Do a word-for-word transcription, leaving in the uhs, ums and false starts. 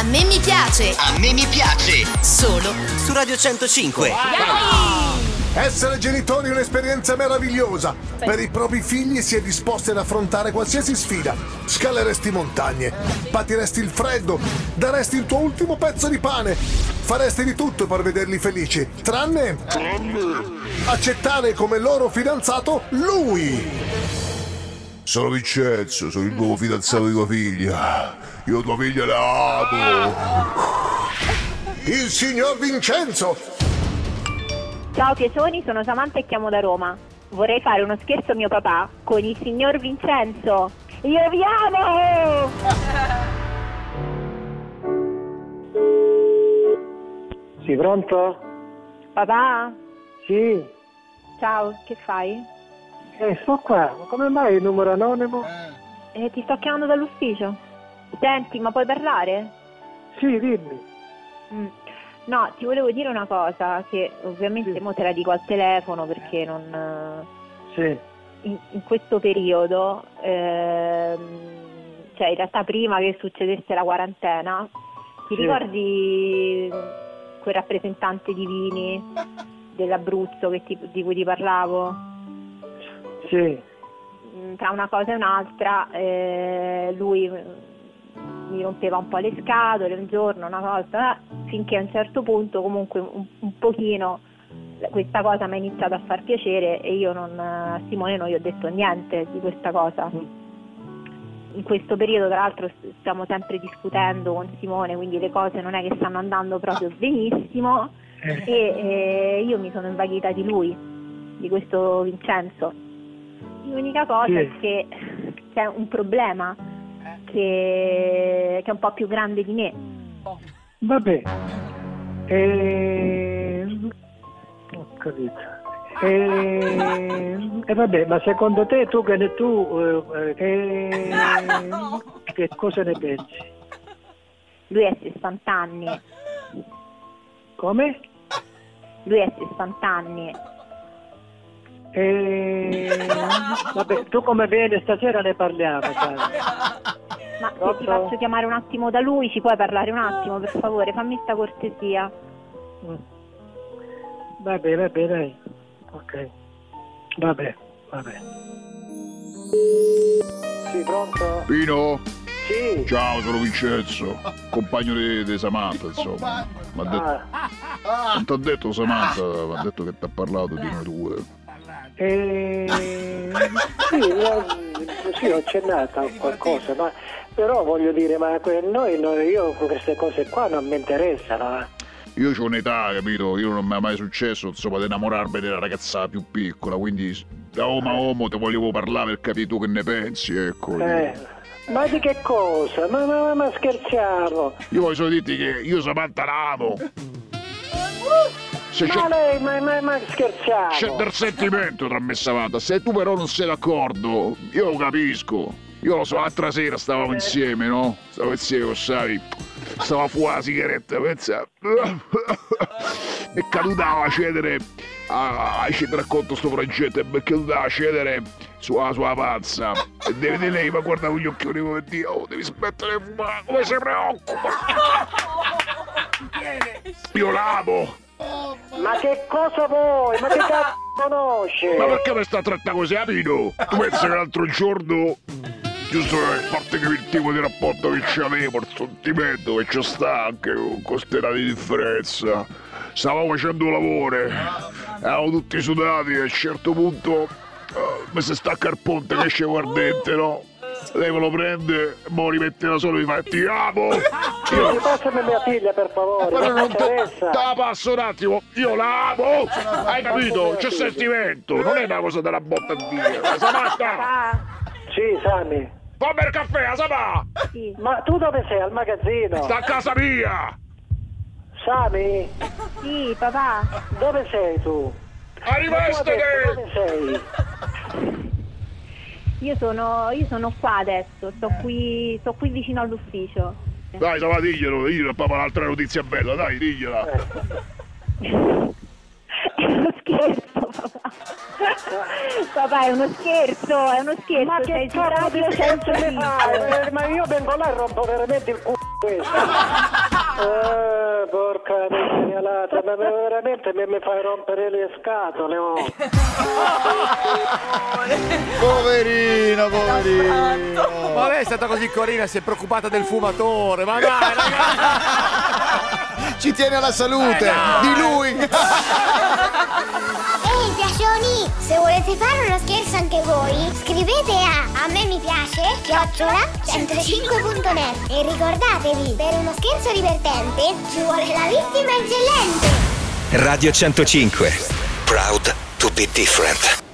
A me mi piace. A me mi piace. Solo su Radio centocinque. Wow. Wow. Essere genitori è un'esperienza meravigliosa. Per i propri figli si è disposti ad affrontare qualsiasi sfida. Scaleresti montagne, patiresti il freddo, daresti il tuo ultimo pezzo di pane, faresti di tutto per vederli felici, tranne accettare come loro fidanzato lui. Sono Vincenzo, sono il nuovo fidanzato di tua figlia. Io tua figlia la amo. Il signor Vincenzo. Ciao Piesoni, sono Samantha e chiamo da Roma. Vorrei fare uno scherzo a mio papà con il signor Vincenzo. Io vi amo! Sì, pronto? Papà? Sì. Ciao, che fai? Eh, sto qua. Ma come mai il numero anonimo? Eh, ti sto chiamando dall'ufficio. Senti, ma puoi parlare? Sì, dimmi. Mm. No, ti volevo dire una cosa, che ovviamente sì. Mo te la dico al telefono perché non... Sì. In, in questo periodo, ehm, cioè in realtà prima che succedesse la quarantena, ti sì. ricordi quel rappresentante di Vini dell'Abruzzo che ti, di cui ti parlavo? Sì. Tra una cosa e un'altra, eh, lui... mi rompeva un po' le scatole un giorno, una volta, finché a un certo punto comunque un, un pochino questa cosa mi ha iniziato a far piacere e io non, a Simone non gli ho detto niente di questa cosa. In questo periodo tra l'altro stiamo sempre discutendo con Simone, quindi le cose non è che stanno andando proprio benissimo e eh, io mi sono invaghita di lui, di questo Vincenzo. L'unica cosa sì. è che c'è un problema Che, che è un po' più grande di me. Vabbè, e... ho capito. E... e vabbè, ma secondo te tu che ne tu eh, che... che cosa ne pensi? Lui ha sessanta anni. Come? Lui ha sessanta anni. E... vabbè, tu come vieni stasera ne parliamo. Cara. Ma se ti faccio chiamare un attimo da lui, ci puoi parlare un attimo, per favore, fammi sta cortesia. Va bene, va bene, dai. Ok. Va bene, va bene. Sì, pronto? Pino? Sì. Ciao, sono Vincenzo, compagno di, di Samantha, insomma. M'ha detto... ah. Non t'ha detto Samantha, m'ha detto che t'ha parlato di noi due. Eh... sì, io, sì, ho accennata a qualcosa, ma però voglio dire, ma noi, noi io queste cose qua non mi interessano. Io c'ho un'età, capito? Io non mi è mai successo, insomma, di innamorarmi della ragazza più piccola, quindi da uomo a uomo te volevo parlare per capire tu che ne pensi, ecco. Eh. Ma di che cosa? Ma, ma, ma scherziamo! Io voglio solo dirti che io Samantha l'amo! Se ma lei, ma, ma, ma scherziamo! C'è del sentimento tra me e Samantha, se tu però non sei d'accordo, io lo capisco. Io lo so, l'altra sera stavamo eh. insieme, no? Stavamo insieme con Savi, stava fuori la sigaretta, pensa. E cadutava a cedere, a, a cedere a conto sto progetto, perché cadutava a cedere sulla sua panza. E deve vedere lei, ma guarda con gli occhioni come Dio, oh, devi smettere di fumare, come si preoccupa! Io l'amo! Ma che cosa vuoi? Ma che cazzo conosci? Ma perché mi sta trattando così, amico? Tu pensi che l'altro giorno, giusto per farti capire il tipo di rapporto che c'avevo, il sentimento che c'è sta anche con quest'era di differenza, stavamo facendo un lavoro, eravamo tutti sudati e a un certo punto uh, mi si stacca il ponte che esce guardente, no? Lei me lo prende, me lo rimette da solo e mi fa ti amo! Io... passami mia figlia per favore, ma non te la passo un attimo, io la amo! Hai capito? C'è sentimento, non è una cosa della botta di Dio, la Samantha! Sì, Sami! Fammi il caffè, la Samà! Sì. Ma tu dove sei? Al magazzino? Sta a casa mia! Sami? Sì, papà! Dove sei tu? Arrivestiti! Dove sei? Io sono io sono qua adesso, sto qui sto qui vicino all'ufficio. Dai, Sava, diglielo, diglielo, papà, un'altra notizia bella, dai, digliela. È uno scherzo, papà. Papà, è uno scherzo, è uno scherzo. Ma che cazzo di scherzo mi fai? Ma io vengo là e rompo veramente il culo. questa. Eh, porca segnalata, ma veramente mi fai rompere le scatole, oh. Poverino, poverino. Ma lei è stata così corina, si è preoccupata del fumatore, ma dai, ragazzi. Ci tiene alla salute, eh, no, di lui. Ehi, piacioni, se volete fare uno scherzo anche voi, scrivete a a me mi piace chiocciola centocinque punto net e ricordatevi, per uno scherzo divertente ci vuole la vittima eccellente. Radio centocinque, proud to be different.